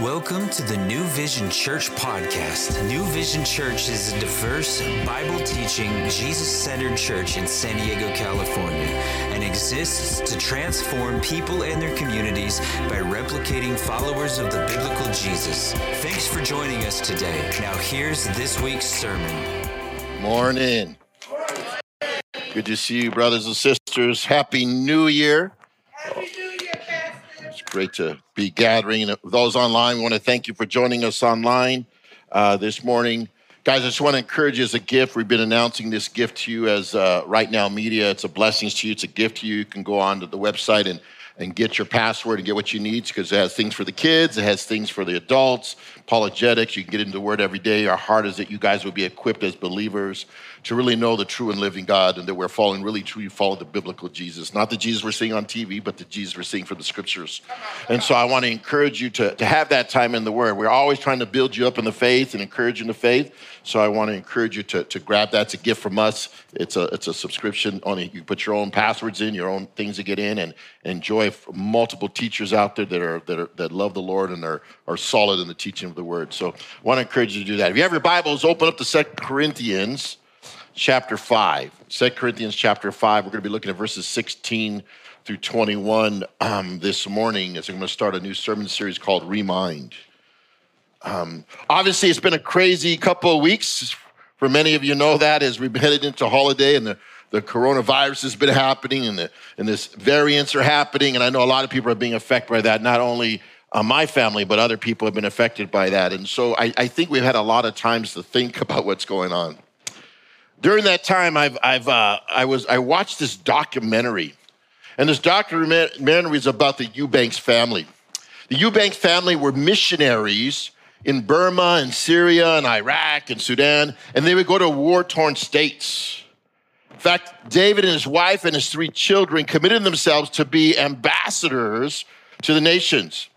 Welcome to the New Vision Church podcast. New Vision Church is a diverse, Bible-teaching, Jesus-centered church in San Diego, California, and exists to transform people and their communities by replicating followers of the biblical Jesus. Thanks for joining us today. Now here's this week's sermon. Morning. Good to see you, brothers and sisters. Happy New Year. Happy New Year. It's great to be gathering. And those online, we want to thank you for joining us online this morning. Guys, I just want to encourage you as a gift. We've been announcing this gift to you as Right Now Media. It's a blessing to you. It's a gift to you. You can go on to the website and get your password and get what you need, because it has things for the kids. It has things for the adults, apologetics. You can get into the Word every day. Our heart is that you guys will be equipped as believers to really know the true and living God, and that we're following really truly follow the biblical Jesus, not the Jesus we're seeing on TV, but the Jesus we're seeing from the Scriptures. And so I want to encourage you to have that time in the Word. We're always trying to build you up in the faith and encourage you in the faith. So I want to encourage you to grab that. It's a gift from us. It's a subscription. You put your own passwords in, your own things to get in, and enjoy. Multiple teachers out there that love the Lord and are solid in the teaching of the Word. So I want to encourage you to do that. If you have your Bibles, open up to 2 Corinthians chapter 5. 2 Corinthians chapter 5. We're going to be looking at verses 16 through 21 this morning, as I'm going to start a new sermon series called Remind. Obviously, it's been a crazy couple of weeks. For many of you know that, as we've headed into holiday and the coronavirus has been happening, and this variants are happening, and I know a lot of people are being affected by that. Not only my family, but other people have been affected by that. And so I think we've had a lot of times to think about what's going on. During that time, I watched this documentary, and this documentary is about the Eubanks family. The Eubanks family were missionaries in Burma and Syria and Iraq and Sudan, and they would go to war-torn states. In fact, David and his wife and his three children committed themselves to be ambassadors to the nations.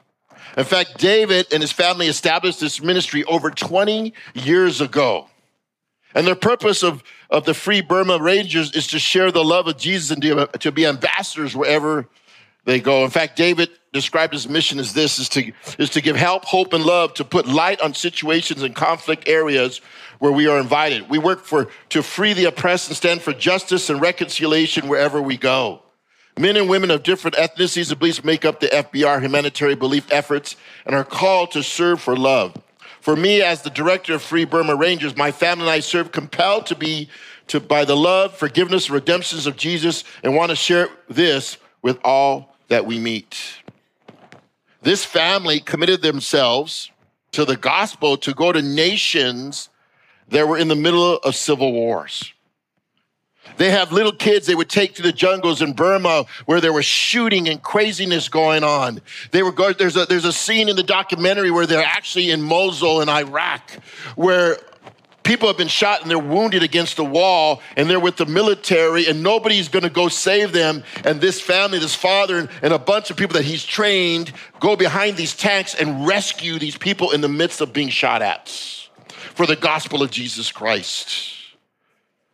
In fact, David and his family established this ministry over 20 years ago. And the purpose of the Free Burma Rangers is to share the love of Jesus and to be ambassadors wherever they go. In fact, David described his mission as this, is to give help, hope, and love, to put light on situations and conflict areas where we are invited. We work to free the oppressed and stand for justice and reconciliation wherever we go. Men and women of different ethnicities and beliefs make up the FBR humanitarian belief efforts and are called to serve for love. For me, as the director of Free Burma Rangers, my family and I serve compelled by the love, forgiveness, and redemptions of Jesus, and want to share this with all that we meet. This family committed themselves to the gospel to go to nations that were in the middle of civil wars. They have little kids they would take to the jungles in Burma where there was shooting and craziness going on. There's a scene in the documentary where they're actually in Mosul in Iraq, where people have been shot and they're wounded against the wall, and they're with the military, and nobody's going to go save them. And this family, this father, and a bunch of people that he's trained go behind these tanks and rescue these people in the midst of being shot at for the gospel of Jesus Christ.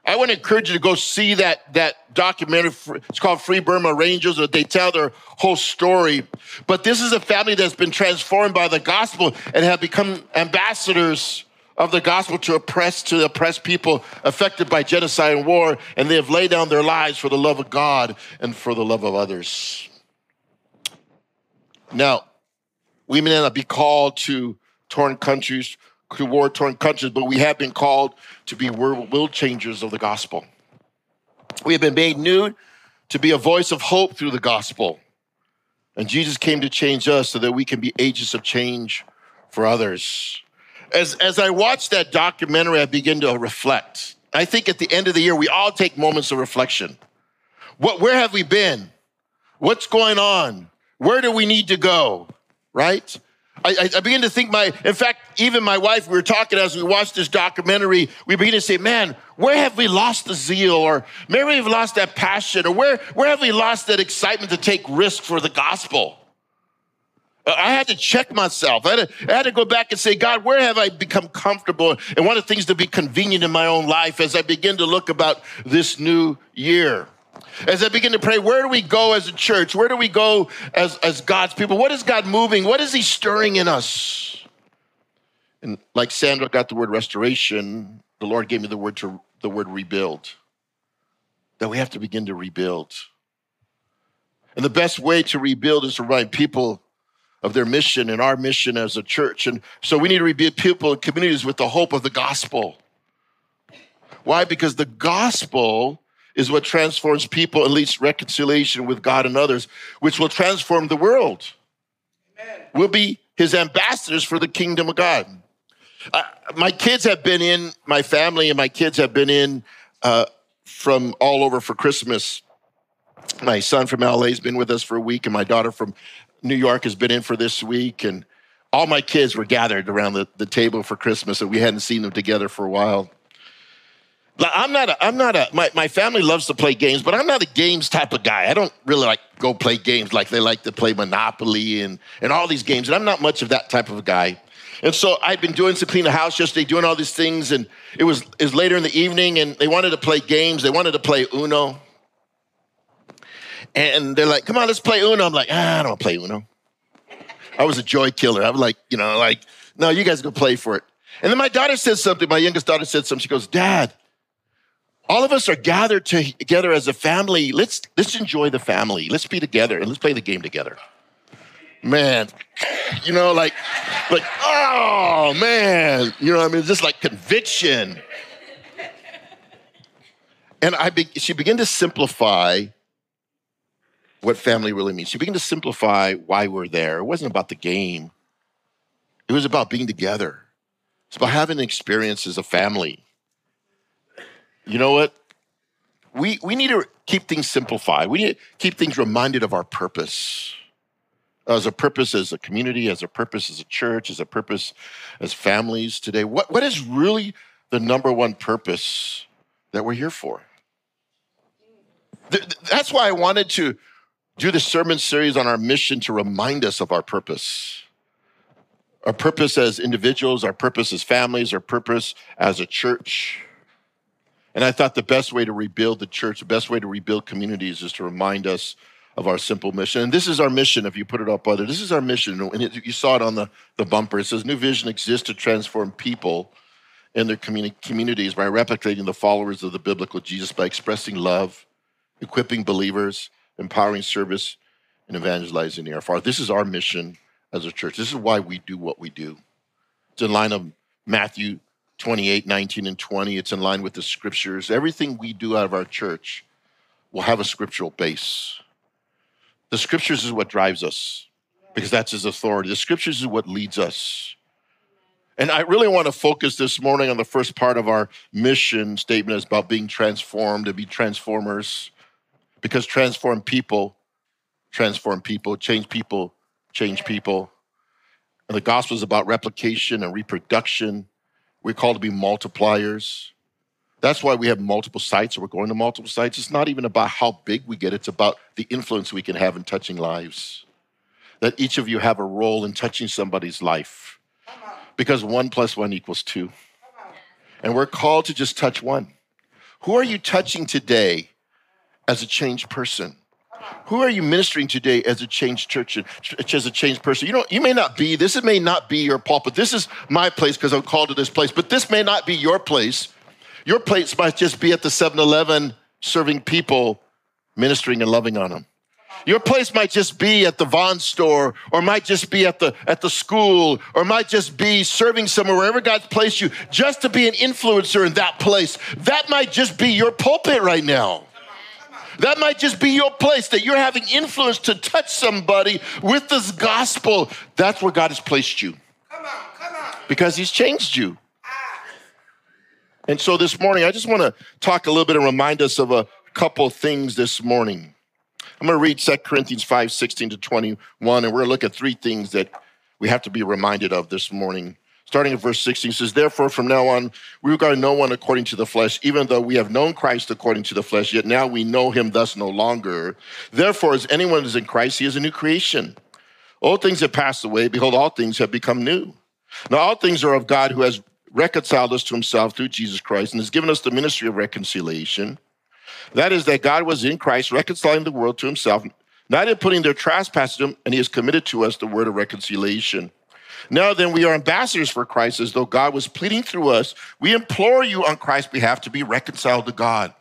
I want to encourage you to go see that documentary. It's called Free Burma Rangers. They tell their whole story. But this is a family that's been transformed by the gospel and have become ambassadors of the gospel to oppress people affected by genocide and war, and they have laid down their lives for the love of God and for the love of others. Now, we may not be called to war-torn countries, but we have been called to be world changers of the gospel. We have been made new to be a voice of hope through the gospel. And Jesus came to change us so that we can be agents of change for others. As I watched that documentary, I began to reflect. I think at the end of the year, we all take moments of reflection. Where have we been? What's going on? Where do we need to go, right? I began to think in fact, even my wife, we were talking as we watched this documentary, we began to say, man, where have we lost the zeal? Or maybe we've lost that passion, or where have we lost that excitement to take risk for the gospel? I had to check myself. I had to go back and say, God, where have I become comfortable and wanted things to be convenient in my own life as I begin to look about this new year? As I begin to pray, where do we go as a church? Where do we go as God's people? What is God moving? What is he stirring in us? And like Sandra got the word restoration, the Lord gave me the word rebuild. That we have to begin to rebuild. And the best way to rebuild is to remind people of their mission and our mission as a church. And so we need to rebuild people and communities with the hope of the gospel. Why? Because the gospel is what transforms people and leads reconciliation with God and others, which will transform the world. Amen. We'll be his ambassadors for the kingdom of God. My family and my kids have been in from all over for Christmas. My son from LA has been with us for a week, and my daughter from New York has been in for this week. And all my kids were gathered around the table for Christmas, and we hadn't seen them together for a while. My family loves to play games, but I'm not a games type of guy. I don't really like go play games like they like to play Monopoly and all these games. And I'm not much of that type of guy. And so I'd been doing some clean the house yesterday, doing all these things. And it was later in the evening, and they wanted to play games. They wanted to play Uno. And they're like, come on, let's play Uno. I'm like, I don't want to play Uno. I was a joy killer. I was like, no, you guys go play for it. And then my youngest daughter said something. She goes, Dad, all of us are gathered together as a family. Let's enjoy the family. Let's be together and let's play the game together. Man, oh, man. You know what I mean? It's just like conviction. And she began to simplify what family really means. She began to simplify why we're there. It wasn't about the game. It was about being together. It's about having an experience as a family. You know what? We need to keep things simplified. We need to keep things reminded of our purpose. As a purpose as a community, as a purpose as a church, as a purpose as families today. What is really the number one purpose that we're here for? That's why I wanted to do the sermon series on our mission to remind us of our purpose. Our purpose as individuals, our purpose as families, our purpose as a church. And I thought the best way to rebuild the church, the best way to rebuild communities is to remind us of our simple mission. And this is our mission, if you put it up, brother. This is our mission. And you saw it on the bumper. It says, New Vision exists to transform people and their communities by replicating the followers of the biblical Jesus by expressing love, equipping believers, empowering service, and evangelizing near and far. This is our mission as a church. This is why we do what we do. It's in line of Matthew 28, 19, and 20. It's in line with the scriptures. Everything we do out of our church will have a scriptural base. The scriptures is what drives us because that's his authority. The scriptures is what leads us. And I really want to focus this morning on the first part of our mission statement is about being transformed, to be transformers, because transform people, change people, change people. And the gospel is about replication and reproduction. We're called to be multipliers. That's why we have multiple sites, or we're going to multiple sites. It's not even about how big we get. It's about the influence we can have in touching lives. That each of you have a role in touching somebody's life. Because 1 + 1 = 2. And we're called to just touch one. Who are you touching today as a changed person? Who are you ministering today as a changed church, as a changed person? You may not be, this may not be your pulpit. This is my place because I'm called to this place, but this may not be your place. Your place might just be at the 7-Eleven serving people, ministering and loving on them. Your place might just be at the Vaughn store, or might just be at the school, or might just be serving somewhere, wherever God's placed you, just to be an influencer in that place. That might just be your pulpit right now. That might just be your place, that you're having influence to touch somebody with this gospel. That's where God has placed you. Come on. Because he's changed you. And so this morning, I just want to talk a little bit and remind us of a couple of things this morning. I'm going to read 2 Corinthians 5, 16 to 21, and we're going to look at three things that we have to be reminded of this morning. Starting at verse 16, it says, therefore, from now on, we regard no one according to the flesh, even though we have known Christ according to the flesh, yet now we know him thus no longer. Therefore, as anyone is in Christ, he is a new creation. Old things have passed away. Behold, all things have become new. Now, all things are of God, who has reconciled us to himself through Jesus Christ and has given us the ministry of reconciliation. That is that God was in Christ reconciling the world to himself, not in putting their trespasses on him, and he has committed to us the word of reconciliation. Now then, we are ambassadors for Christ, as though God was pleading through us. We implore you on Christ's behalf to be reconciled to God.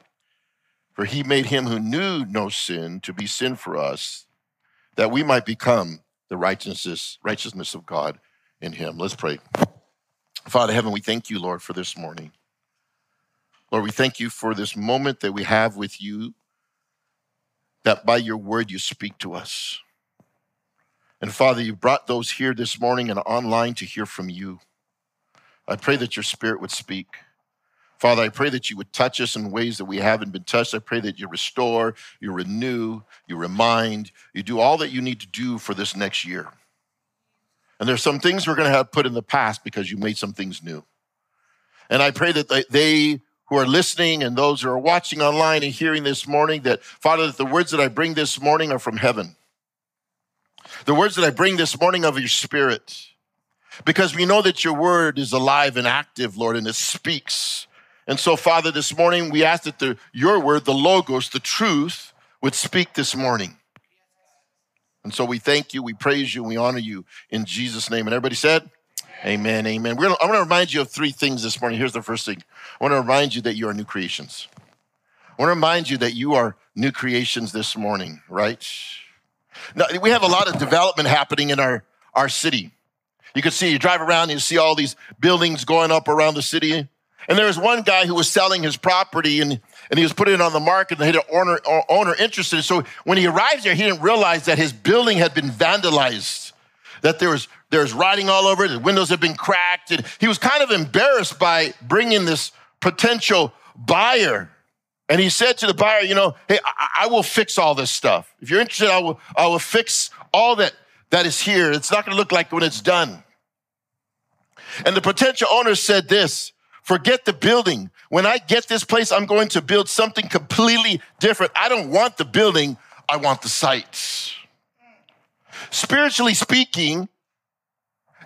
For he made him who knew no sin to be sin for us, that we might become the righteousness of God in him. Let's pray. Father in heaven, we thank you, Lord, for this morning. Lord, we thank you for this moment that we have with you, that by your word you speak to us. And Father, you brought those here this morning and online to hear from you. I pray that your spirit would speak. Father, I pray that you would touch us in ways that we haven't been touched. I pray that you restore, you renew, you remind, you do all that you need to do for this next year. And there's some things we're going to have put in the past because you made some things new. And I pray that they who are listening and those who are watching online and hearing this morning, that Father, that the words that I bring this morning are from heaven. The words that I bring this morning of your spirit, because we know that your word is alive and active, Lord, and it speaks. And so, Father, this morning, we ask that your word, the Logos, the truth, would speak this morning. And so we thank you, we praise you, and we honor you in Jesus' name. And everybody said, amen, amen. I'm going to remind you of three things this morning. Here's the first thing. I want to remind you that you are new creations. I want to remind you that you are new creations this morning, right? Now, we have a lot of development happening in our city. You can see, you drive around, and you see all these buildings going up around the city. And there was one guy who was selling his property, and he was putting it on the market, and he had an owner interested. So when he arrived there, he didn't realize that his building had been vandalized, that there was writing all over it, the windows had been cracked. And he was kind of embarrassed by bringing this potential buyer. And he said to the buyer, you know, hey, I will fix all this stuff. If you're interested, I will fix all that is here. It's not going to look like when it's done. And the potential owner said this, forget the building. When I get this place, I'm going to build something completely different. I don't want the building. I want the site. Spiritually speaking,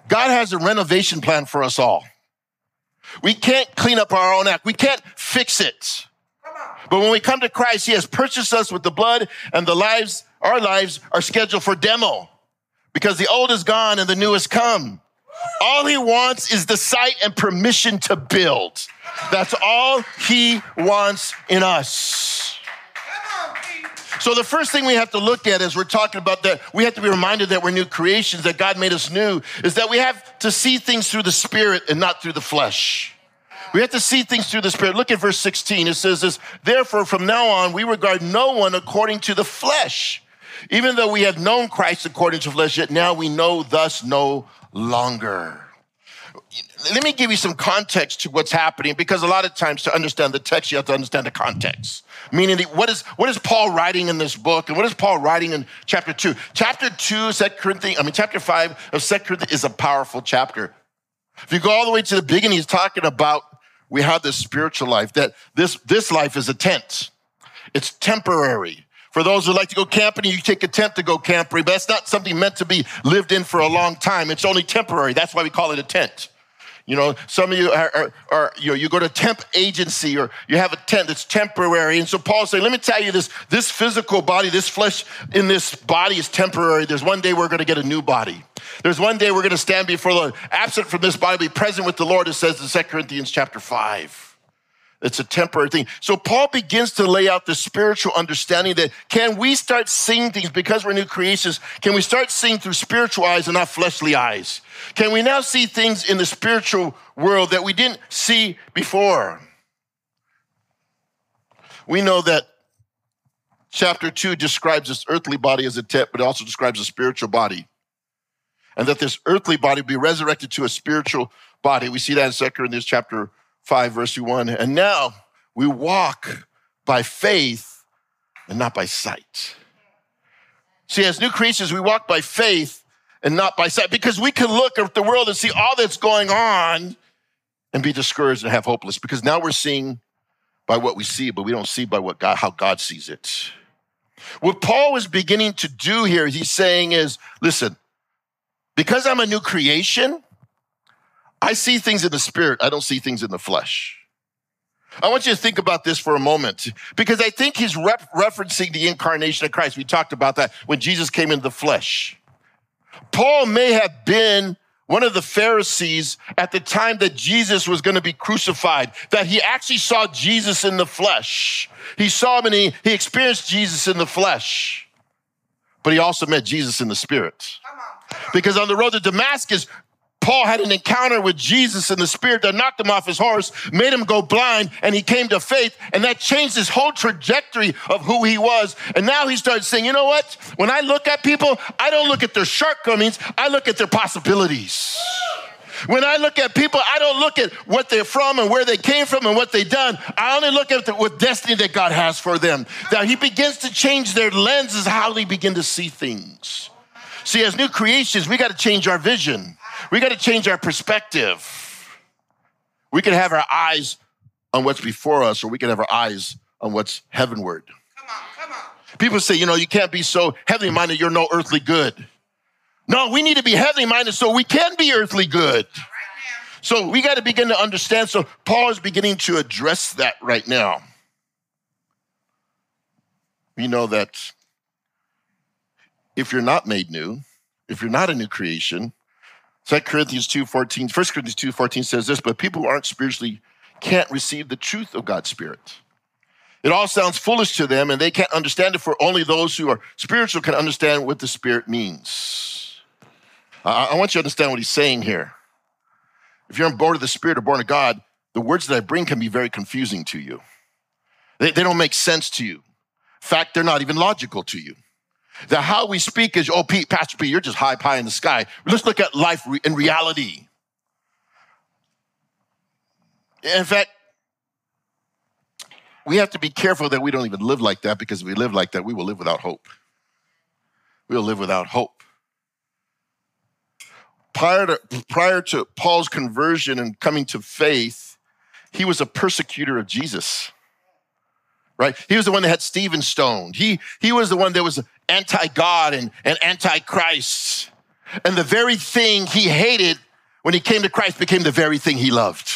God has a renovation plan for us all. We can't clean up our own act. We can't fix it. But when we come to Christ, he has purchased us with the blood, and our lives are scheduled for demo because the old is gone and the new has come. All he wants is the sight and permission to build. That's all he wants in us. So the first thing we have to look at as we're talking about that, we have to be reminded that we're new creations, that God made us new, is that we have to see things through the spirit and not through the flesh. We have to see things through the Spirit. Look at verse 16. It says this, therefore, from now on, we regard no one according to the flesh. Even though we have known Christ according to the flesh, yet now we know thus no longer. Let me give you some context to what's happening, because a lot of times to understand the text, you have to understand the context. Meaning, what is Paul writing in this book? And what is Paul writing in chapter 2? Chapter 5 of 2 Corinthians is a powerful chapter. If you go all the way to the beginning, he's talking about we have this spiritual life, that this life is a tent. It's temporary. For those who like to go camping, you take a tent to go camping, but that's not something meant to be lived in for a long time. It's only temporary. That's why we call it a tent. You know, some of you are you know, you go to a temp agency or you have a tent that's temporary. And so Paul's saying, let me tell you this physical body, this flesh in this body is temporary. There's one day we're going to get a new body. There's one day we're going to stand before the Lord. Absent from this body, be present with the Lord, it says in 2 Corinthians chapter 5. It's a temporary thing. So Paul begins to lay out the spiritual understanding that can we start seeing things, because we're new creations, can we start seeing through spiritual eyes and not fleshly eyes? Can we now see things in the spiritual world that we didn't see before? We know that chapter 2 describes this earthly body as a tent, but it also describes a spiritual body. And that this earthly body be resurrected to a spiritual body. We see that in 2 Corinthians chapter 5, verse 1. And now we walk by faith and not by sight. See, as new creatures, we walk by faith and not by sight, because we can look at the world and see all that's going on and be discouraged and have hopeless, because now we're seeing by what we see, but we don't see by how God sees it. What Paul is beginning to do here, he's saying is, listen, because I'm a new creation, I see things in the spirit. I don't see things in the flesh. I want you to think about this for a moment, because I think he's referencing the incarnation of Christ. We talked about that when Jesus came into the flesh. Paul may have been one of the Pharisees at the time that Jesus was going to be crucified, that he actually saw Jesus in the flesh. He saw him and he experienced Jesus in the flesh, but he also met Jesus in the spirit. Because on the road to Damascus, Paul had an encounter with Jesus in the spirit that knocked him off his horse, made him go blind, and he came to faith, and that changed his whole trajectory of who he was. And now he started saying, you know what? When I look at people, I don't look at their shortcomings, I look at their possibilities. When I look at people, I don't look at what they're from and where they came from and what they've done. I only look at what destiny that God has for them. Now he begins to change their lenses, how they begin to see things. See, as new creations, we got to change our vision. We got to change our perspective. We can have our eyes on what's before us, or we can have our eyes on what's heavenward. Come on. People say, you know, you can't be so heavenly minded, you're no earthly good. No, we need to be heavenly minded so we can be earthly good. Right now. So we got to begin to understand. So Paul is beginning to address that right now. We know that if you're not made new, if you're not a new creation, 2 Corinthians 2:14, 1 Corinthians 2:14 says this, but people who aren't spiritually can't receive the truth of God's Spirit. It all sounds foolish to them, and they can't understand it, for only those who are spiritual can understand what the Spirit means. I want you to understand what he's saying here. If you're born of the Spirit or born of God, the words that I bring can be very confusing to you. They don't make sense to you. In fact, they're not even logical to you. That how we speak is, oh, Pete, Pastor Pete, you're just high pie in the sky. Let's look at life in reality. In fact, we have to be careful that we don't even live like that, because if we live like that, we will live without hope. We'll live without hope. Prior to Paul's conversion and coming to faith, he was a persecutor of Jesus. Right? He was the one that had Stephen stoned. He was the one that was anti-God and anti-Christ. And the very thing he hated when he came to Christ became the very thing he loved.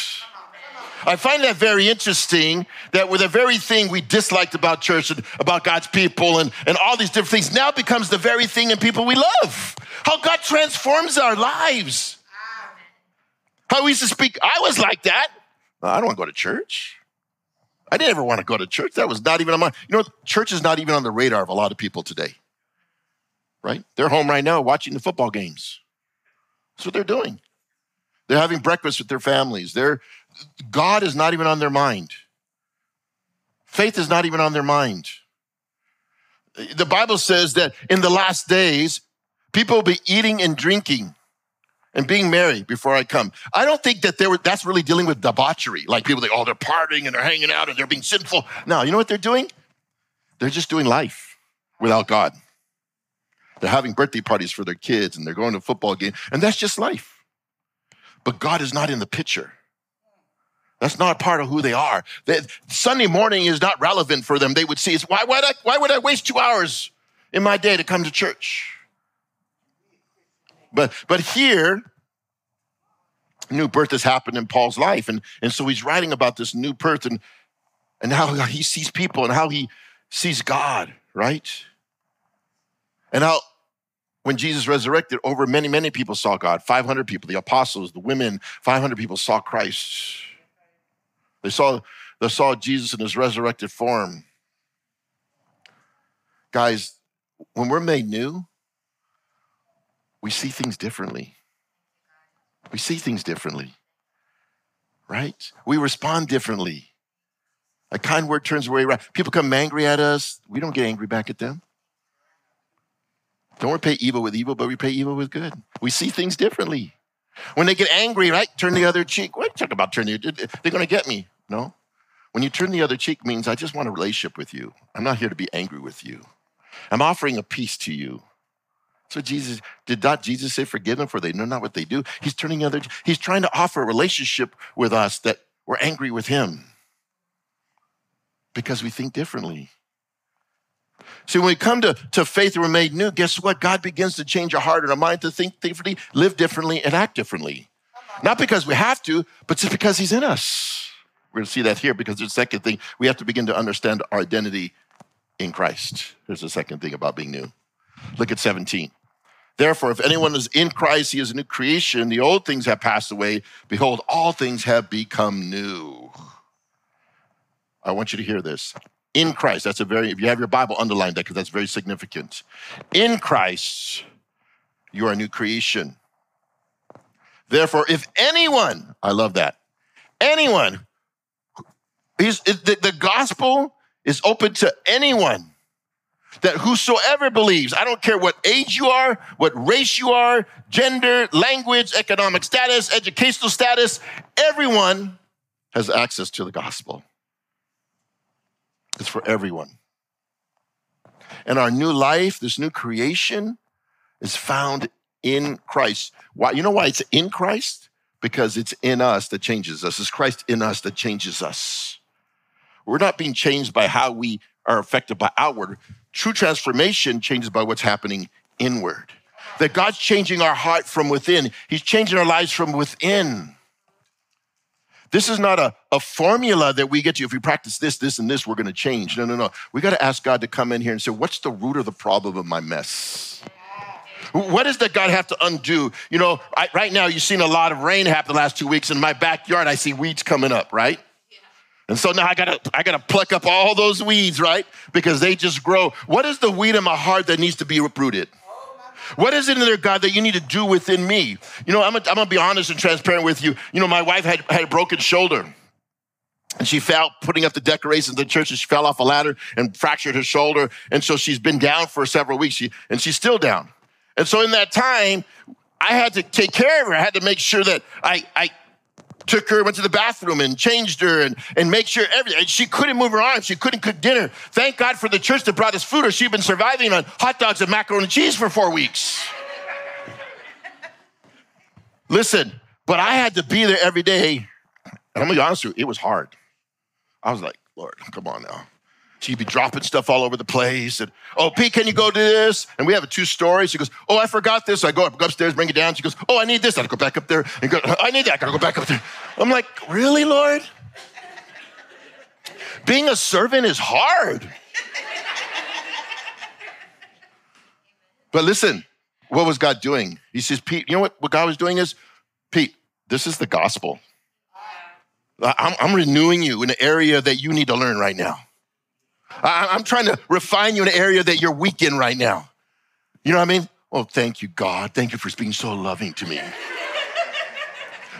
I find that very interesting, that with the very thing we disliked about church and about God's people and all these different things now becomes the very thing in people we love. How God transforms our lives. How we used to speak, I was like that. I don't want to go to church. I didn't ever want to go to church. That was not even on my, you know, church is not even on the radar of a lot of people today, right? They're home right now watching the football games. That's what they're doing. They're having breakfast with their families. God is not even on their mind. Faith is not even on their mind. The Bible says that in the last days, people will be eating and drinking and being merry before I come. I don't think that that's really dealing with debauchery. Like people think, oh, they're partying and they're hanging out and they're being sinful. No, you know what they're doing? They're just doing life without God. They're having birthday parties for their kids and they're going to football games, and that's just life. But God is not in the picture. That's not a part of who they are. Sunday morning is not relevant for them. They would see, why would I waste 2 hours in my day to come to church? But here, new birth has happened in Paul's life. And so he's writing about this new birth and how he sees people and how he sees God, right? And how when Jesus resurrected, over many, many people saw God. 500 people, the apostles, the women, 500 people saw Christ. They saw Jesus in his resurrected form. Guys, when we're made new, we see things differently. We see things differently, right? We respond differently. A kind word turns away right. People come angry at us. We don't get angry back at them. Don't repay evil with evil, but repay evil with good. We see things differently. When they get angry, right, turn the other cheek. What are you talking about turning the other cheek? They're going to get me. No. When you turn the other cheek means I just want a relationship with you. I'm not here to be angry with you. I'm offering a peace to you. So Jesus, did not Jesus say, forgive them for they know not what they do? He's trying to offer a relationship with us that we're angry with him because we think differently. See, when we come to faith and we're made new, guess what? God begins to change our heart and our mind to think differently, live differently, and act differently. Not because we have to, but just because he's in us. We're going to see that here because there's a second thing. We have to begin to understand our identity in Christ. There's a second thing about being new. Look at 17. Therefore, if anyone is in Christ, he is a new creation. The old things have passed away. Behold, all things have become new. I want you to hear this. In Christ, that's a very, if you have your Bible, underline that because that's very significant. In Christ, you are a new creation. Therefore, if anyone, I love that, anyone, the gospel is open to anyone. That whosoever believes, I don't care what age you are, what race you are, gender, language, economic status, educational status, everyone has access to the gospel. It's for everyone. And our new life, this new creation, is found in Christ. Why? You know why it's in Christ? Because it's in us that changes us. It's Christ in us that changes us. We're not being changed by how we are affected by outward. True transformation changes by what's happening inward. That God's changing our heart from within. He's changing our lives from within. This is not a formula that we get to, if we practice this, this, and this, we're going to change. No. We got to ask God to come in here and say, what's the root of the problem of my mess? What is that God have to undo? You know, right now you've seen a lot of rain happen the last 2 weeks. In my backyard, I see weeds coming up, right? And so now I gotta pluck up all those weeds, right? Because they just grow. What is the weed in my heart that needs to be uprooted? What is it in there, God, that you need to do within me? You know, I'm gonna be honest and transparent with you. You know, my wife had a broken shoulder. And she fell putting up the decorations of the church, and she fell off a ladder and fractured her shoulder. And so she's been down for several weeks, and she's still down. And so in that time, I had to take care of her. I had to make sure that I took her, went to the bathroom and changed her and make sure everything. And she couldn't move her arms. She couldn't cook dinner. Thank God for the church that brought us food, or she'd been surviving on hot dogs and macaroni and cheese for 4 weeks. Listen, but I had to be there every day. And I'm gonna be honest with you, it was hard. I was like, Lord, come on now. She'd be dropping stuff all over the place. And, oh, Pete, can you go do this? And we have a two-story. She goes, oh, I forgot this. So I go upstairs, bring it down. She goes, oh, I need this. I go back up there. And go, I need that. I gotta go back up there. I'm like, really, Lord? Being a servant is hard. But listen, what was God doing? He says, Pete, you know what God was doing is, Pete, this is the gospel. I'm renewing you in an area that you need to learn right now. I'm trying to refine you in an area that you're weak in right now. You know what I mean? Oh, thank you, God. Thank you for being so loving to me.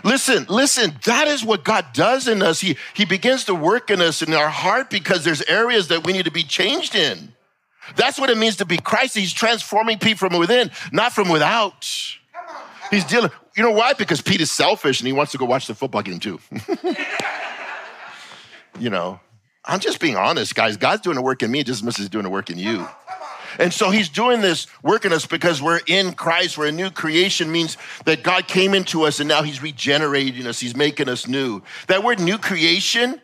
Listen, that is what God does in us. He begins to work in us in our heart because there's areas that we need to be changed in. That's what it means to be Christ. He's transforming Pete from within, not from without. He's dealing. You know why? Because Pete is selfish and he wants to go watch the football game too. You know. I'm just being honest, guys. God's doing the work in me just as much as he's doing the work in you. Come on. And so he's doing this work in us because we're in Christ. We're a new creation, means that God came into us and now he's regenerating us. He's making us new. That word new creation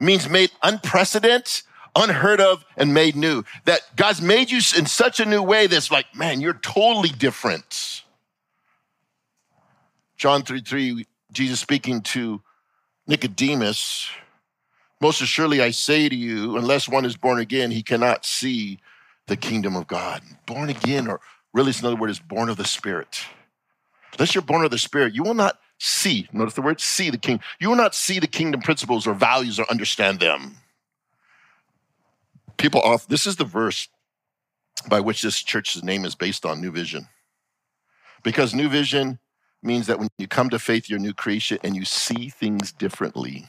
means made unprecedented, unheard of, and made new. That God's made you in such a new way that's like, man, you're totally different. John 3:3, Jesus speaking to Nicodemus, most assuredly, I say to you, unless one is born again, he cannot see the kingdom of God. Born again, or really it's another word, is born of the Spirit. Unless you're born of the Spirit, you will not see, notice the word, see the kingdom. You will not see the kingdom principles or values or understand them. This is the verse by which this church's name is based on, New Vision. Because New Vision means that when you come to faith, you're a new creation and you see things differently.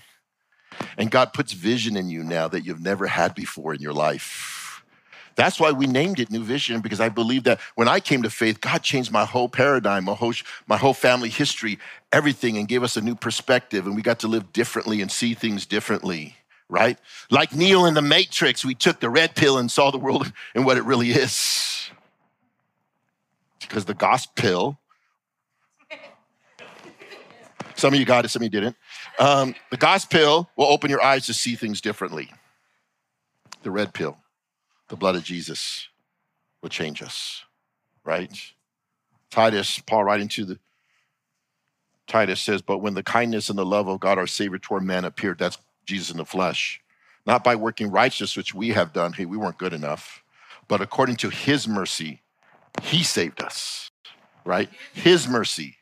And God puts vision in you now that you've never had before in your life. That's why we named it New Vision, because I believe that when I came to faith, God changed my whole paradigm, my whole family history, everything, and gave us a new perspective. And we got to live differently and see things differently, right? Like Neo in the Matrix, we took the red pill and saw the world and what it really is. Because the gospel pill, some of you got it, some of you didn't. The gospel pill will open your eyes to see things differently. The red pill, the blood of Jesus will change us, right? Titus, Paul writing to the Titus says, but when the kindness and the love of God, our Savior, toward man appeared, that's Jesus in the flesh, not by working righteous, which we have done. Hey, we weren't good enough, but according to his mercy, he saved us, right? His mercy,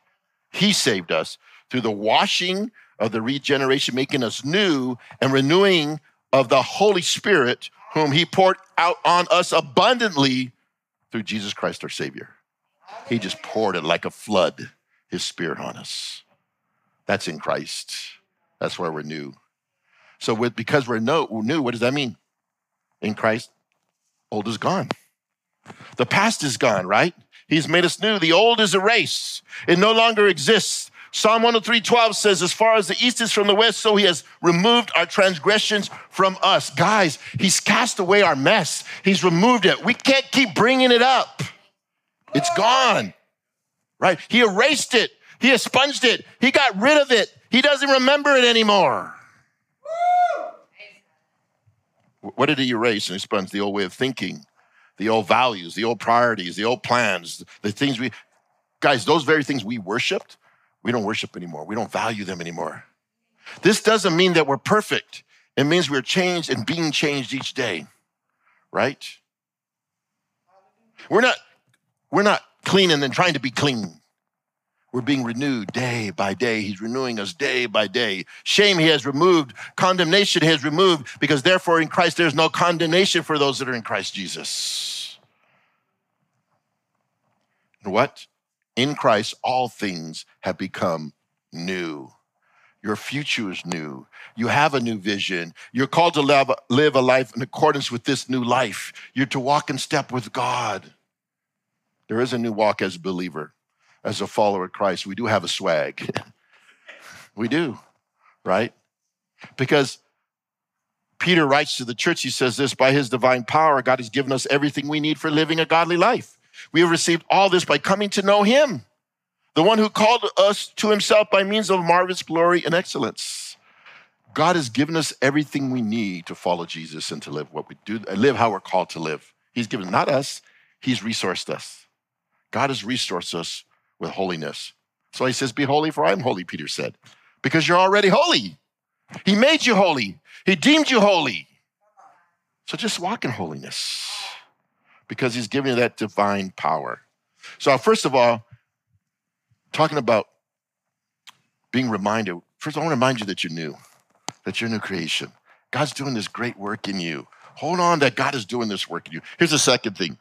he saved us through the washing of the regeneration, making us new and renewing of the Holy Spirit, whom he poured out on us abundantly through Jesus Christ, our Savior. He just poured it like a flood, his Spirit on us. That's in Christ. That's why we're new. So because we're new, what does that mean? In Christ, old is gone. The past is gone, right? He's made us new. The old is erased. It no longer exists. Psalm 103:12 says, as far as the east is from the west, so he has removed our transgressions from us. Guys, he's cast away our mess. He's removed it. We can't keep bringing it up. It's gone, right? He erased it. He expunged it. He got rid of it. He doesn't remember it anymore. Woo! What did he erase and expunge? The old way of thinking, the old values, the old priorities, the old plans, the things we, guys, those very things we worshiped, we don't worship anymore. We don't value them anymore. This doesn't mean that we're perfect. It means we're changed and being changed each day, right? We're not clean and then trying to be clean. We're being renewed day by day. He's renewing us day by day. Shame he has removed. Condemnation he has removed, because therefore in Christ there's no condemnation for those that are in Christ Jesus. And what? In Christ all things have become new. Your future is new. You have a new vision. You're called to live a life in accordance with this new life. You're to walk in step with God. There is a new walk as a believer, as a follower of Christ. We do have a swag. We do, right? Because Peter writes to the church, he says this, by his divine power, God has given us everything we need for living a godly life. We have received all this by coming to know him, the one who called us to himself by means of marvelous glory and excellence. God has given us everything we need to follow Jesus and to live what we do, live how we're called to live. He's given, not us. He's resourced us. God has resourced us with holiness. So he says, be holy for I am holy, Peter said, because you're already holy. He made you holy. He deemed you holy. So just walk in holiness because he's given you that divine power. So first of all, talking about being reminded, first I want to remind you that you're new, that you're a new creation. God's doing this great work in you. Hold on that God is doing this work in you. Here's the second thing.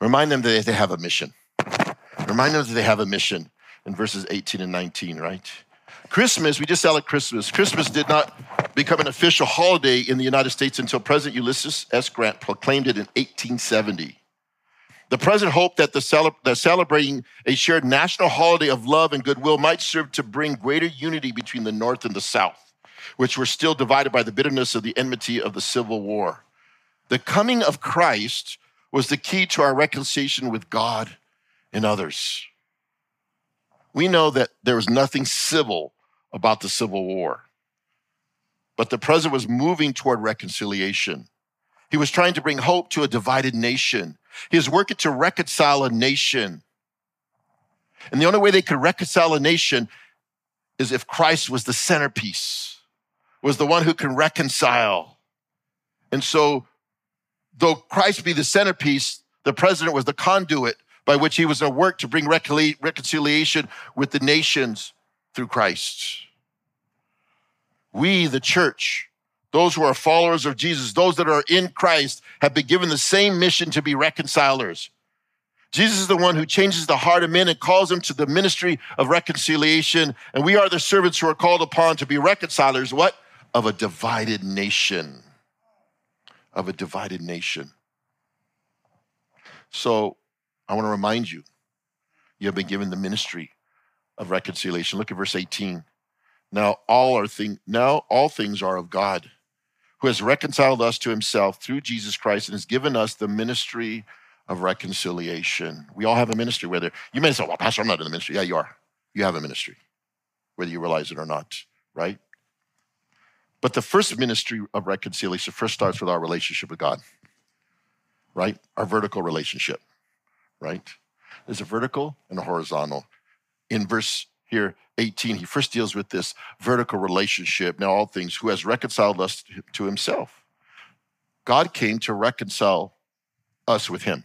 Remind them that they have a mission. Remind them that they have a mission in verses 18 and 19, right? Christmas, we just celebrate Christmas. Christmas did not become an official holiday in the United States until President Ulysses S. Grant proclaimed it in 1870. The president hoped that celebrating a shared national holiday of love and goodwill might serve to bring greater unity between the North and the South, which were still divided by the bitterness of the enmity of the Civil War. The coming of Christ was the key to our reconciliation with God and others. We know that there was nothing civil about the Civil War, but the president was moving toward reconciliation. He was trying to bring hope to a divided nation. He was working to reconcile a nation. And the only way they could reconcile a nation is if Christ was the centerpiece, was the one who can reconcile. And so, though Christ be the centerpiece, the president was the conduit by which he was at work to bring reconciliation with the nations through Christ. We, the church, those who are followers of Jesus, those that are in Christ, have been given the same mission to be reconcilers. Jesus is the one who changes the heart of men and calls them to the ministry of reconciliation. And we are the servants who are called upon to be reconcilers, what? Of a divided nation. Of a divided nation. So I want to remind you, you have been given the ministry of reconciliation. Look at verse 18. Now all things are of God, who has reconciled us to himself through Jesus Christ and has given us the ministry of reconciliation. We all have a ministry, whether you may say, well, Pastor, I'm not in the ministry. Yeah, you are. You have a ministry, whether you realize it or not, right? But the first ministry of reconciliation first starts with our relationship with God, right? Our vertical relationship, right? There's a vertical and a horizontal. In verse here, 18, he first deals with this vertical relationship. Now all things, who has reconciled us to himself. God came to reconcile us with him.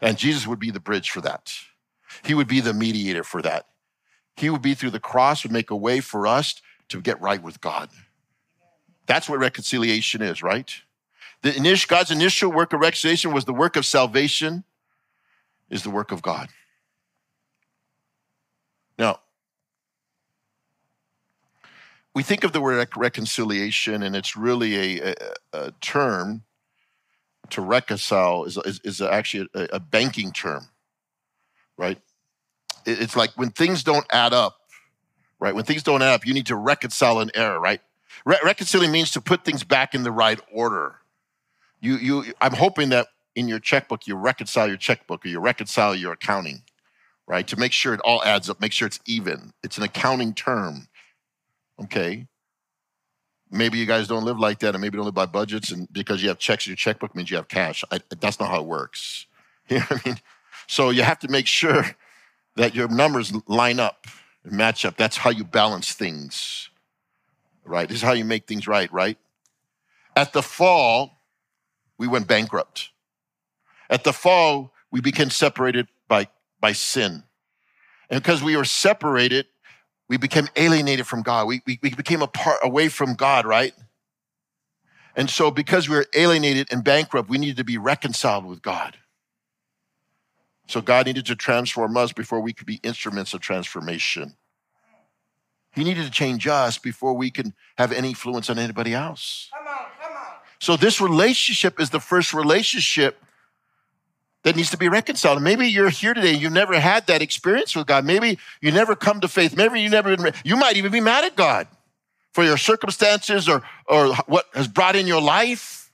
And Jesus would be the bridge for that. He would be the mediator for that. He would be through the cross, would make a way for us to get right with God. That's what reconciliation is, right? God's initial work of reconciliation was the work of salvation, is the work of God. Now, we think of the word reconciliation, and it's really a term. To reconcile is actually a banking term, right? It's like when things don't add up, right? When things don't add up, you need to reconcile an error, right? Reconciling means to put things back in the right order. I'm hoping that in your checkbook, you reconcile your checkbook or you reconcile your accounting, right? To make sure it all adds up, make sure it's even. It's an accounting term, okay? Maybe you guys don't live like that, and maybe don't live by budgets, and because you have checks in your checkbook means you have cash. That's not how it works. You know what I mean? So you have to make sure that your numbers line up and match up. That's how you balance things, right? This is how you make things right, right? At the fall, we went bankrupt. At the fall, we became separated by sin. And because we were separated, we became alienated from God. We became away from God, right? And so because we were alienated and bankrupt, we needed to be reconciled with God. So God needed to transform us before we could be instruments of transformation. He needed to change us before we can have any influence on anybody else. Come on. So this relationship is the first relationship that needs to be reconciled. Maybe you're here today and you've never had that experience with God. Maybe you never come to faith. Maybe you never. You might even be mad at God for your circumstances or what has brought in your life.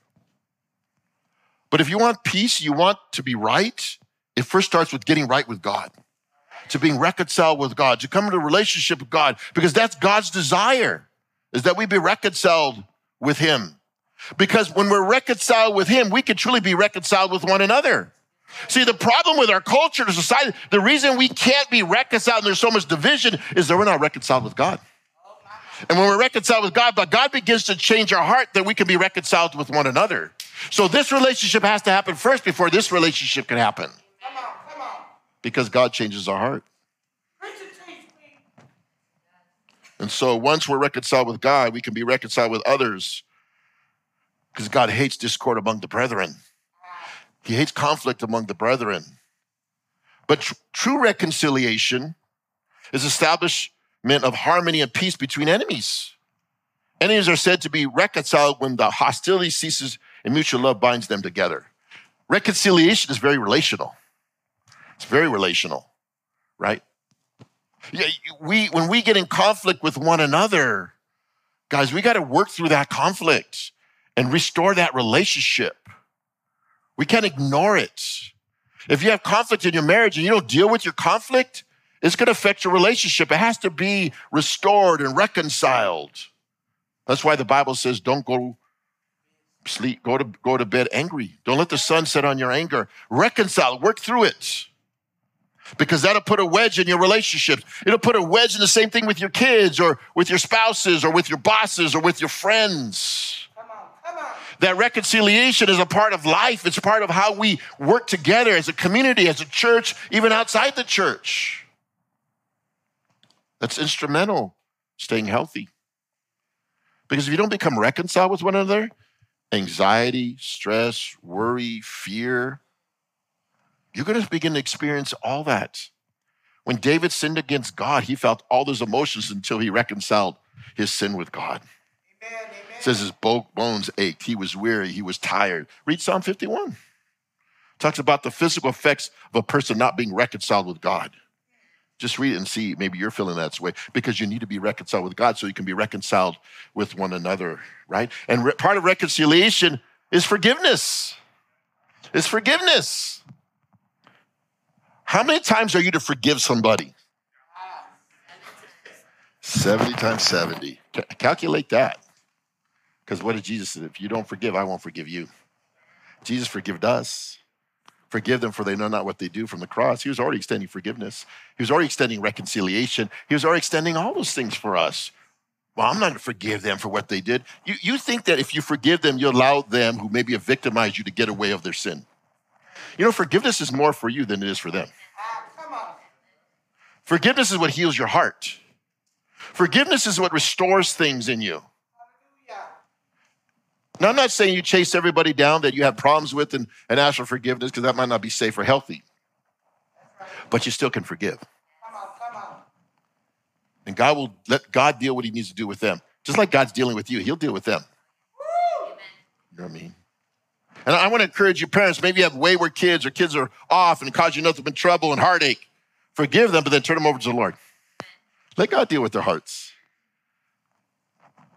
But if you want peace, you want to be right, it first starts with getting right with God, to being reconciled with God, to come into a relationship with God, because that's God's desire, is that we be reconciled with him. Because when we're reconciled with him, we can truly be reconciled with one another. See, the problem with our culture, the society, the reason we can't be reconciled and there's so much division is that we're not reconciled with God. And when we're reconciled with God, but God begins to change our heart, then we can be reconciled with one another. So this relationship has to happen first before this relationship can happen. Come on. Because God changes our heart. And so once we're reconciled with God, we can be reconciled with others, because God hates discord among the brethren. He hates conflict among the brethren. But true reconciliation is establishment of harmony and peace between enemies. Enemies are said to be reconciled when the hostility ceases and mutual love binds them together. Reconciliation is very relational. It's very relational, right? When we get in conflict with one another, guys, we got to work through that conflict and restore that relationship. We can't ignore it. If you have conflict in your marriage and you don't deal with your conflict, it's going to affect your relationship. It has to be restored and reconciled. That's why the Bible says, don't go sleep, go to bed angry. Don't let the sun set on your anger. Reconcile, work through it. Because that'll put a wedge in your relationships. It'll put a wedge in the same thing with your kids or with your spouses or with your bosses or with your friends. That reconciliation is a part of life. It's part of how we work together as a community, as a church, even outside the church. That's instrumental, staying healthy. Because if you don't become reconciled with one another, anxiety, stress, worry, fear, you're going to begin to experience all that. When David sinned against God, he felt all those emotions until he reconciled his sin with God. Amen. It says his bones ached. He was weary. He was tired. Read Psalm 51. It talks about the physical effects of a person not being reconciled with God. Just read it and see. Maybe you're feeling that way because you need to be reconciled with God so you can be reconciled with one another, right? And part of reconciliation is forgiveness. It's forgiveness. How many times are you to forgive somebody? 70 times 70. Calculate that. Because what did Jesus say? If you don't forgive, I won't forgive you. Jesus forgave us. Forgive them, for they know not what they do, from the cross. He was already extending forgiveness. He was already extending reconciliation. He was already extending all those things for us. Well, I'm not going to forgive them for what they did. You think that if you forgive them, you allow them who maybe have victimized you to get away of their sin. You know, forgiveness is more for you than it is for them. Forgiveness is what heals your heart. Forgiveness is what restores things in you. Now, I'm not saying you chase everybody down that you have problems with and ask for forgiveness, because that might not be safe or healthy. But you still can forgive. And God will let God deal what he needs to do with them. Just like God's dealing with you, he'll deal with them. Amen. You know what I mean? And I want to encourage you parents, maybe you have wayward kids or kids are off and cause you nothing but trouble and heartache. Forgive them, but then turn them over to the Lord. Let God deal with their hearts.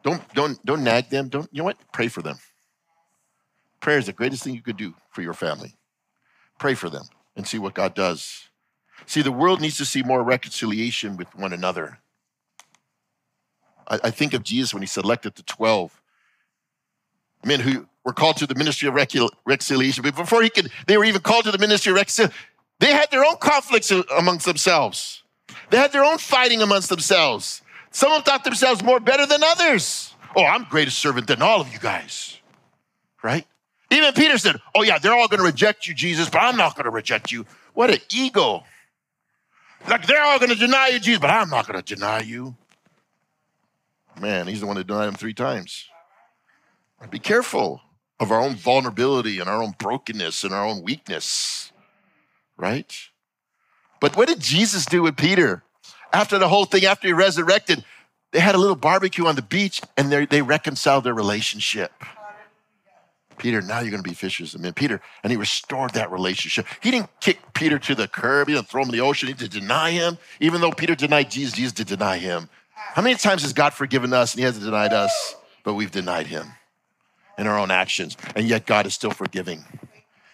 Don't nag them. Don't, you know what? Pray for them. Prayer is the greatest thing you could do for your family. Pray for them and see what God does. See, the world needs to see more reconciliation with one another. I think of Jesus when he selected the 12 men who were called to the ministry of reconciliation. But before they were even called to the ministry of reconciliation, they had their own conflicts amongst themselves. They had their own fighting amongst themselves. Some of them thought themselves more better than others. Oh, I'm greater servant than all of you guys, right? Even Peter said, oh yeah, they're all gonna reject you, Jesus, but I'm not gonna reject you. What an ego. Like, they're all gonna deny you, Jesus, but I'm not gonna deny you. Man, he's the one that denied him 3 times. Be careful of our own vulnerability and our own brokenness and our own weakness, right? But what did Jesus do with Peter? After the whole thing, after he resurrected, they had a little barbecue on the beach and they reconciled their relationship. Peter, now you're gonna be fishers of men. Peter, and he restored that relationship. He didn't kick Peter to the curb. He didn't throw him in the ocean. He didn't deny him. Even though Peter denied Jesus, Jesus did deny him. How many times has God forgiven us and he hasn't denied us, but we've denied him in our own actions. And yet God is still forgiving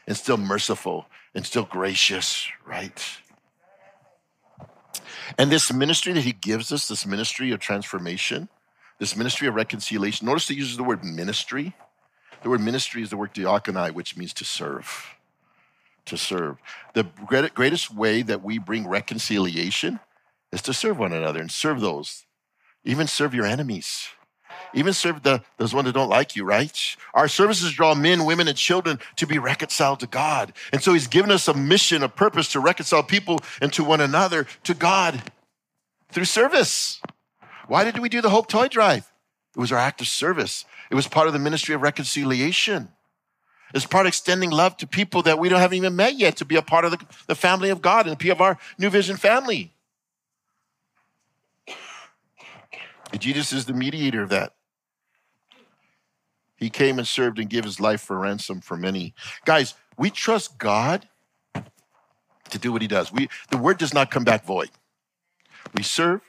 and still merciful and still gracious, right? And this ministry that he gives us, this ministry of transformation, this ministry of reconciliation, notice he uses the word ministry. The word ministry is the word diakonia, which means to serve, to serve. The greatest way that we bring reconciliation is to serve one another and serve those, even serve your enemies, even serve those ones that don't like you, right? Our services draw men, women, and children to be reconciled to God. And so he's given us a mission, a purpose to reconcile people and to one another, to God through service. Why did we do the Hope Toy Drive? It was our act of service. It was part of the ministry of reconciliation. It's part of extending love to people that we don't haven't even met yet to be a part of the family of God and be of our New Vision family. Jesus is the mediator of that. He came and served and gave his life for ransom for many. Guys, we trust God to do what he does. The word does not come back void. We serve,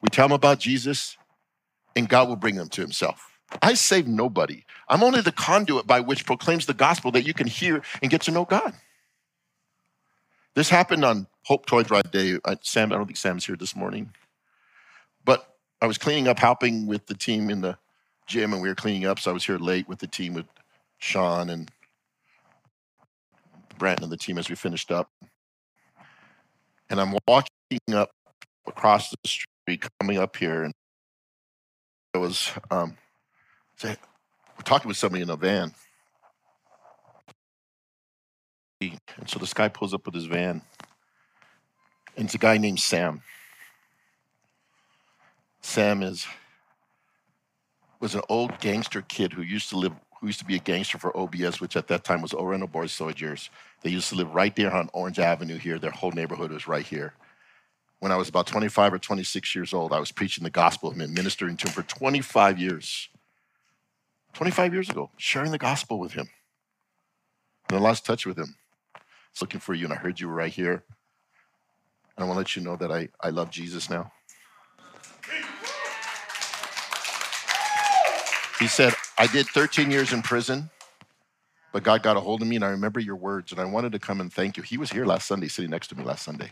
we tell them about Jesus, and God will bring them to himself. I save nobody. I'm only the conduit by which proclaims the gospel that you can hear and get to know God. This happened on Hope Toy Drive Day. Sam, I don't think Sam's here this morning, but I was cleaning up, helping with the team in the gym, and we were cleaning up, so I was here late with the team with Sean and Brent and the team as we finished up. And I'm walking up across the street, coming up here, and I was talking with somebody in a van. And so this guy pulls up with his van, and it's a guy named Sam. Sam was an old gangster kid who used to be a gangster for OBS, which at that time was Orange Boys Soldiers. They used to live right there on Orange Avenue here. Their whole neighborhood was right here. When I was about 25 or 26 years old, I was preaching the gospel and ministering to him for 25 years. 25 years ago, sharing the gospel with him. And I lost touch with him. I was looking for you, and I heard you were right here. And I want to let you know that I love Jesus now. He said, I did 13 years in prison, but God got a hold of me, and I remember your words, and I wanted to come and thank you. He was here last Sunday, sitting next to me last Sunday.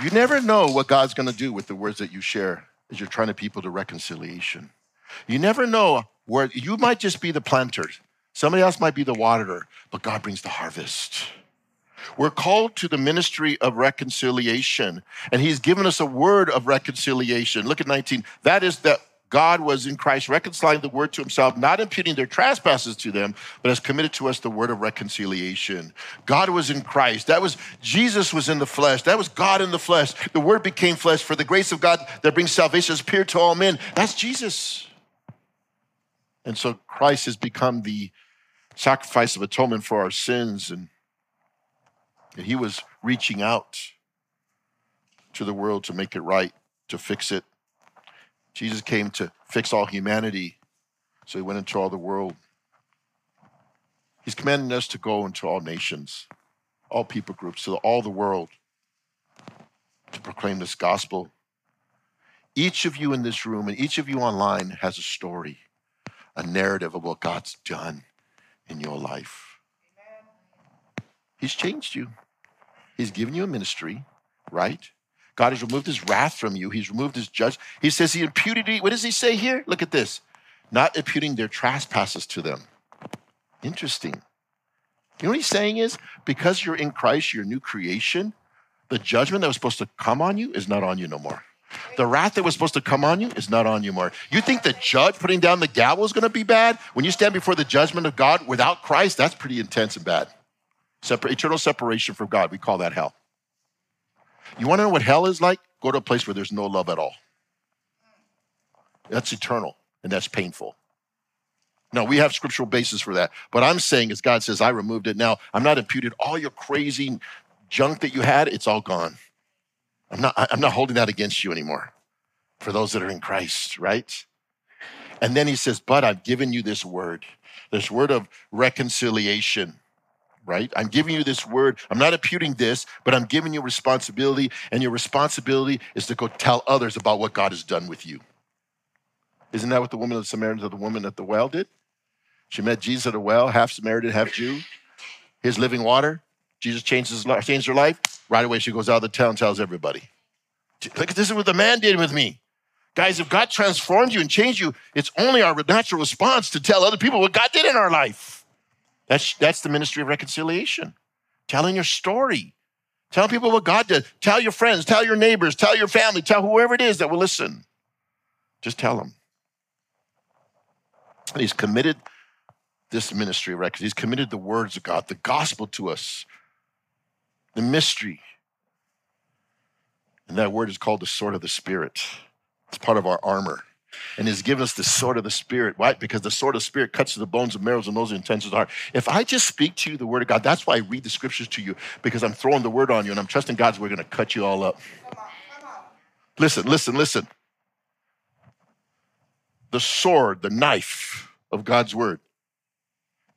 Woo! You never know what God's gonna do with the words that you share as you're trying to people to reconciliation. You never know where, you might just be the planter. Somebody else might be the waterer, but God brings the harvest. We're called to the ministry of reconciliation, and he's given us a word of reconciliation. Look at 19. That is that God was in Christ reconciling the word to himself, not imputing their trespasses to them, but has committed to us the word of reconciliation. God was in Christ. That was Jesus was in the flesh. That was God in the flesh. The word became flesh for the grace of God that brings salvation has appeared to all men. That's Jesus. And so Christ has become the sacrifice of atonement for our sins, and he was reaching out to the world to make it right, to fix it. Jesus came to fix all humanity, so he went into all the world. He's commanding us to go into all nations, all people groups, to all the world, to proclaim this gospel. Each of you in this room and each of you online has a story, a narrative of what God's done in your life. He's changed you. He's given you a ministry, right? God has removed his wrath from you. He's removed his judgment. He says he imputed it. What does he say here? Look at this. Not imputing their trespasses to them. Interesting. You know what he's saying is, because you're in Christ, you're a new creation, the judgment that was supposed to come on you is not on you no more. The wrath that was supposed to come on you is not on you more. You think the judge putting down the gavel is going to be bad? When you stand before the judgment of God without Christ, that's pretty intense and bad. Eternal separation from God, we call that hell. You want to know what hell is like? Go to a place where there's no love at all. That's eternal, and that's painful. Now, we have scriptural basis for that. But I'm saying, as God says, I removed it now. I'm not imputed all your crazy junk that you had. It's all gone. I'm not holding that against you anymore for those that are in Christ, right? And then he says, but I've given you this word of reconciliation, right? I'm giving you this word. I'm not imputing this, but I'm giving you responsibility, and your responsibility is to go tell others about what God has done with you. Isn't that what the woman of the Samaritan, or the woman at the well did? She met Jesus at a well, half Samaritan, half Jew. His living water. Jesus changed her life. Right away, she goes out of the town and tells everybody. Look, this is what the man did with me. Guys, if God transformed you and changed you, it's only our natural response to tell other people what God did in our life. That's the ministry of reconciliation. Telling your story. Tell people what God did. Tell your friends, tell your neighbors, tell your family, tell whoever it is that will listen. Just tell them. And he's committed this ministry of reconciliation. He's committed the words of God, the gospel to us, the mystery. And that word is called the sword of the Spirit. It's part of our armor. And he's given us the sword of the Spirit. Why? Because the sword of the Spirit cuts to the bones and marrows and knows the intentions of the heart. If I just speak to you the word of God, that's why I read the scriptures to you, because I'm throwing the word on you and I'm trusting God's word going to cut you all up. Come on. Listen. The sword, the knife of God's word,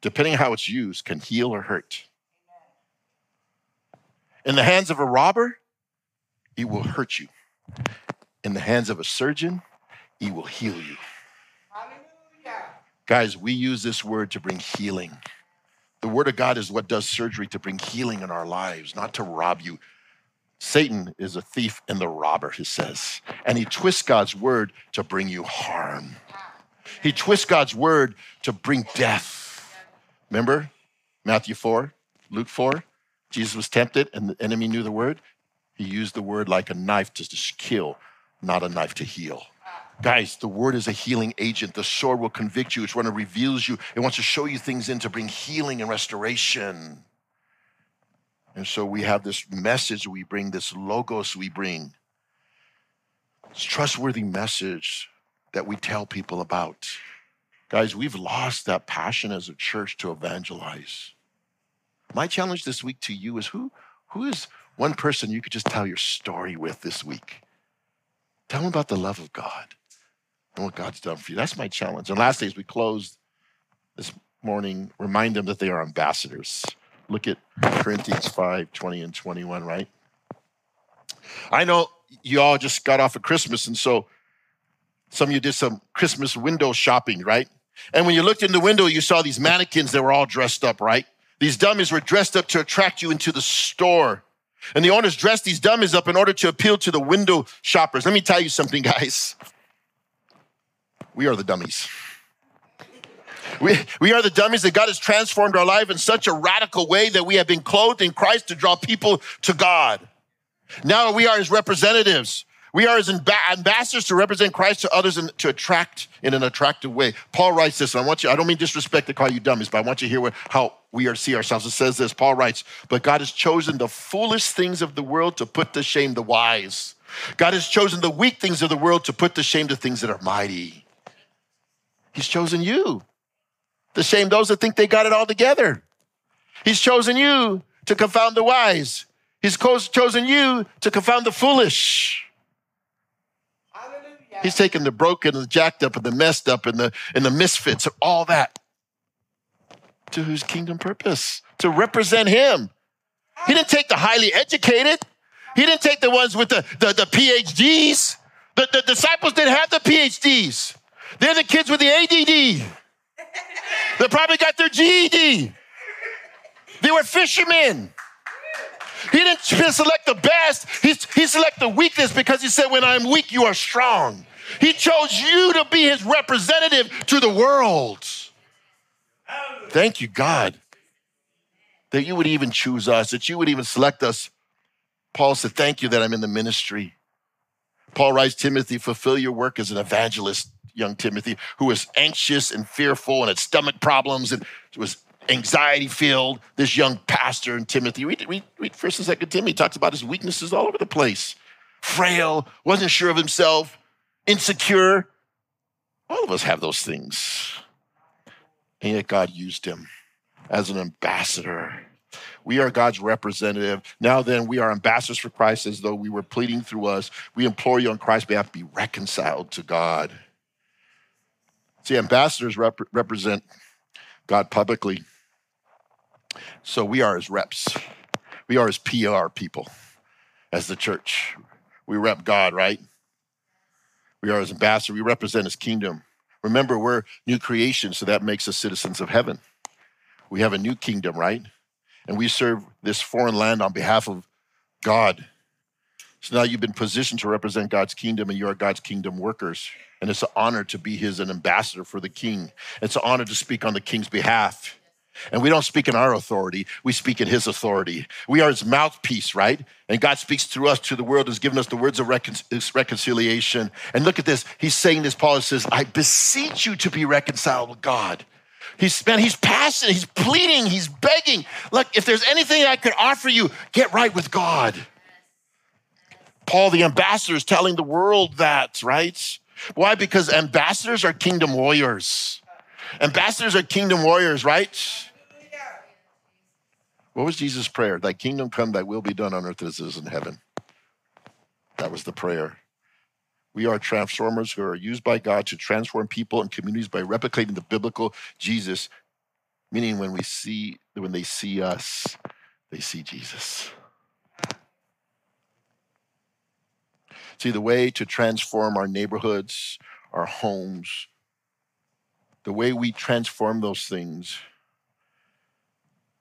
depending on how it's used, can heal or hurt. In the hands of a robber, it will hurt you. In the hands of a surgeon, he will heal you. Hallelujah. Guys, we use this word to bring healing. The word of God is what does surgery to bring healing in our lives, not to rob you. Satan is a thief and the robber, he says. And he twists God's word to bring you harm. He twists God's word to bring death. Remember Matthew 4, Luke 4? Jesus was tempted and the enemy knew the word. He used the word like a knife to kill, not a knife to heal. Guys, the word is a healing agent. The sword will convict you. It's one that reveals you. It wants to show you things in to bring healing and restoration. And so we have this message we bring, this logos we bring. It's a trustworthy message that we tell people about. Guys, we've lost that passion as a church to evangelize. My challenge this week to you is who is one person you could just tell your story with this week? Tell them about the love of God and what God's done for you. That's my challenge. And lastly, as we close this morning, remind them that they are ambassadors. Look at Corinthians 5, 20 and 21, right? I know you all just got off of Christmas, and so some of you did some Christmas window shopping, right? And when you looked in the window, you saw these mannequins that were all dressed up, right? These dummies were dressed up to attract you into the store. And the owners dressed these dummies up in order to appeal to the window shoppers. Let me tell you something, guys. We are the dummies. We are the dummies that God has transformed our life in such a radical way that we have been clothed in Christ to draw people to God. Now we are his representatives. We are his ambassadors to represent Christ to others and to attract in an attractive way. Paul writes this, and I don't mean disrespect to call you dummies, but I want you to hear how we are see ourselves. It says this, Paul writes, but God has chosen the foolish things of the world to put to shame the wise. God has chosen the weak things of the world to put to shame the things that are mighty. He's chosen you to shame those that think they got it all together. He's chosen you to confound the wise. He's chosen you to confound the foolish. He's taken the broken and the jacked up and the messed up and the misfits and all that to his kingdom purpose, to represent him. He didn't take the highly educated. He didn't take the ones with the PhDs. The disciples didn't have the PhDs. They're the kids with the ADD. They probably got their GED. They were fishermen. He didn't select the best. He selected the weakness because he said, when I'm weak, you are strong. He chose you to be his representative to the world. Thank you, God, that you would even choose us, that you would even select us. Paul said, thank you that I'm in the ministry. Paul writes, Timothy, fulfill your work as an evangelist, young Timothy, who was anxious and fearful and had stomach problems and was anxiety-filled, this young pastor in Timothy. Read 1 and 2 Timothy. He talks about his weaknesses all over the place. Frail, wasn't sure of himself, insecure. All of us have those things. And yet God used him as an ambassador. We are God's representative. Now then, we are ambassadors for Christ as though we were pleading through us. We implore you on Christ's behalf, be reconciled to God. See, ambassadors represent God publicly. So we are his reps. We are his PR people as the church. We rep God, right? We are his ambassador. We represent his kingdom. Remember, we're new creation, so that makes us citizens of heaven. We have a new kingdom, right? And we serve this foreign land on behalf of God. So now you've been positioned to represent God's kingdom, and you are God's kingdom workers. And it's an honor to be an ambassador for the king. It's an honor to speak on the king's behalf. And we don't speak in our authority. We speak in his authority. We are his mouthpiece, right? And God speaks through us to the world, has given us the words of reconciliation. And look at this. He's saying this, Paul says, I beseech you to be reconciled with God. He's passionate. He's pleading. He's begging. Look, if there's anything I could offer you, get right with God. Paul, the ambassador, is telling the world that, right? Why? Because ambassadors are kingdom warriors. Ambassadors are kingdom warriors, right? What was Jesus' prayer? Thy kingdom come, thy will be done on earth as it is in heaven. That was the prayer. We are transformers who are used by God to transform people and communities by replicating the biblical Jesus, meaning when they see us, they see Jesus. See, the way to transform our neighborhoods, our homes, the way we transform those things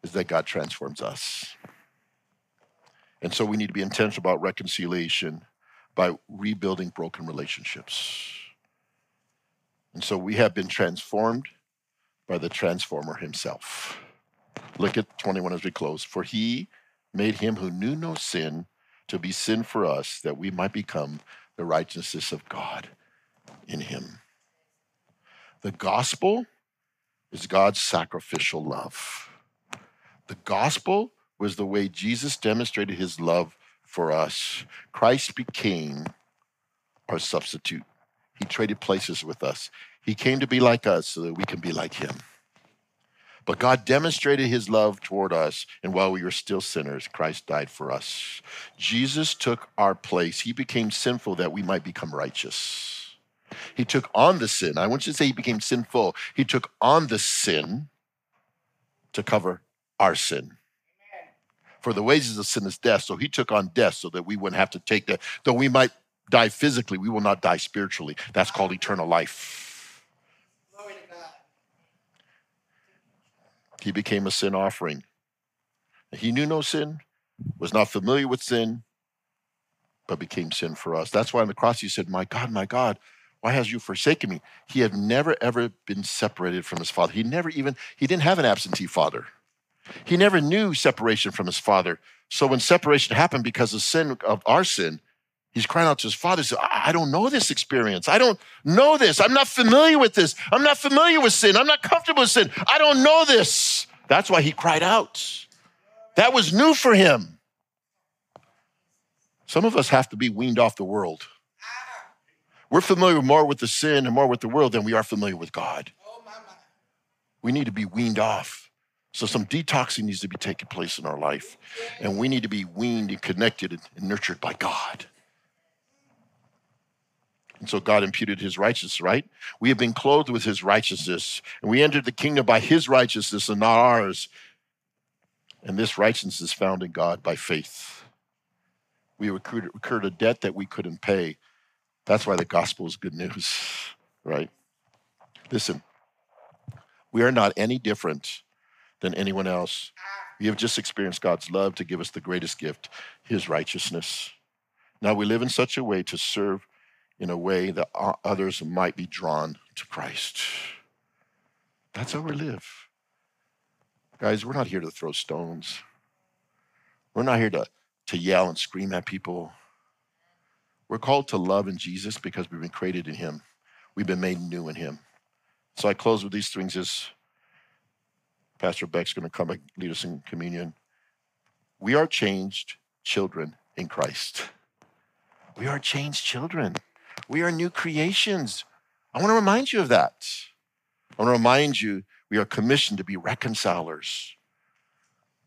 is that God transforms us. And so we need to be intentional about reconciliation by rebuilding broken relationships. And so we have been transformed by the transformer himself. Look at 21 as we close. For he made him who knew no sin to be sin for us, that we might become the righteousness of God in him. The gospel is God's sacrificial love. The gospel was the way Jesus demonstrated his love for us. Christ became our substitute. He traded places with us. He came to be like us so that we can be like him. But God demonstrated his love toward us, and while we were still sinners, Christ died for us. Jesus took our place. He became sinful that we might become righteous. He took on the sin. I want you to say he became sinful. He took on the sin to cover our sin. Amen. For the wages of sin is death, so he took on death so that we wouldn't have to take that. Though we might die physically, we will not die spiritually. That's called eternal life. He became a sin offering. He knew no sin, was not familiar with sin, but became sin for us. That's why on the cross he said, my God, Why has you forsaken me? He had never, ever been separated from his father. He didn't have an absentee father. He never knew separation from his father. So when separation happened because of sin, of our sin, he's crying out to his father. He said, I don't know this experience. I don't know this. I'm not familiar with this. I'm not familiar with sin. I'm not comfortable with sin. I don't know this. That's why he cried out. That was new for him. Some of us have to be weaned off the world. We're familiar more with the sin and more with the world than we are familiar with God. We need to be weaned off. So some detoxing needs to be taking place in our life. And we need to be weaned and connected and nurtured by God. And so God imputed his righteousness, right? We have been clothed with his righteousness. And we entered the kingdom by his righteousness and not ours. And this righteousness is found in God by faith. We incurred a debt that we couldn't pay. That's why the gospel is good news, right? Listen, we are not any different than anyone else. We have just experienced God's love to give us the greatest gift, his righteousness. Now we live in such a way to serve in a way that others might be drawn to Christ. That's how we live. Guys, we're not here to throw stones. We're not here to yell and scream at people. We're called to love in Jesus because we've been created in him. We've been made new in him. So I close with these things as Pastor Beck's going to come and lead us in communion. We are changed children in Christ. We are changed children. We are new creations. I want to remind you of that. I want to remind you we are commissioned to be reconcilers.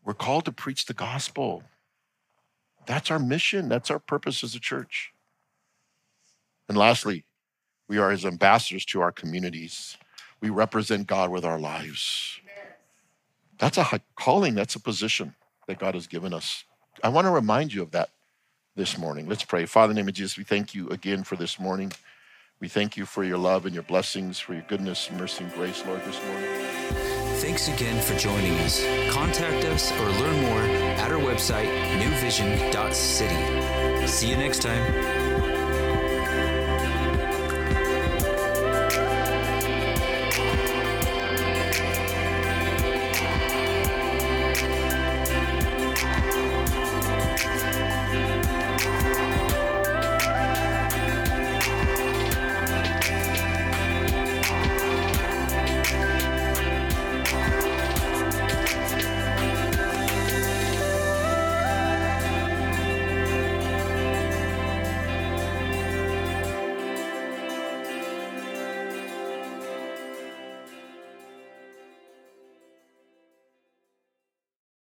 We're called to preach the gospel. That's our mission. That's our purpose as a church. And lastly, we are as ambassadors to our communities. We represent God with our lives. That's a high calling. That's a position that God has given us. I want to remind you of that this morning. Let's pray. Father, in the name of Jesus, we thank you again for this morning. We thank you for your love and your blessings, for your goodness, mercy, and grace, Lord, this morning. Thanks again for joining us. Contact us or learn more at our website, newvision.city. See you next time.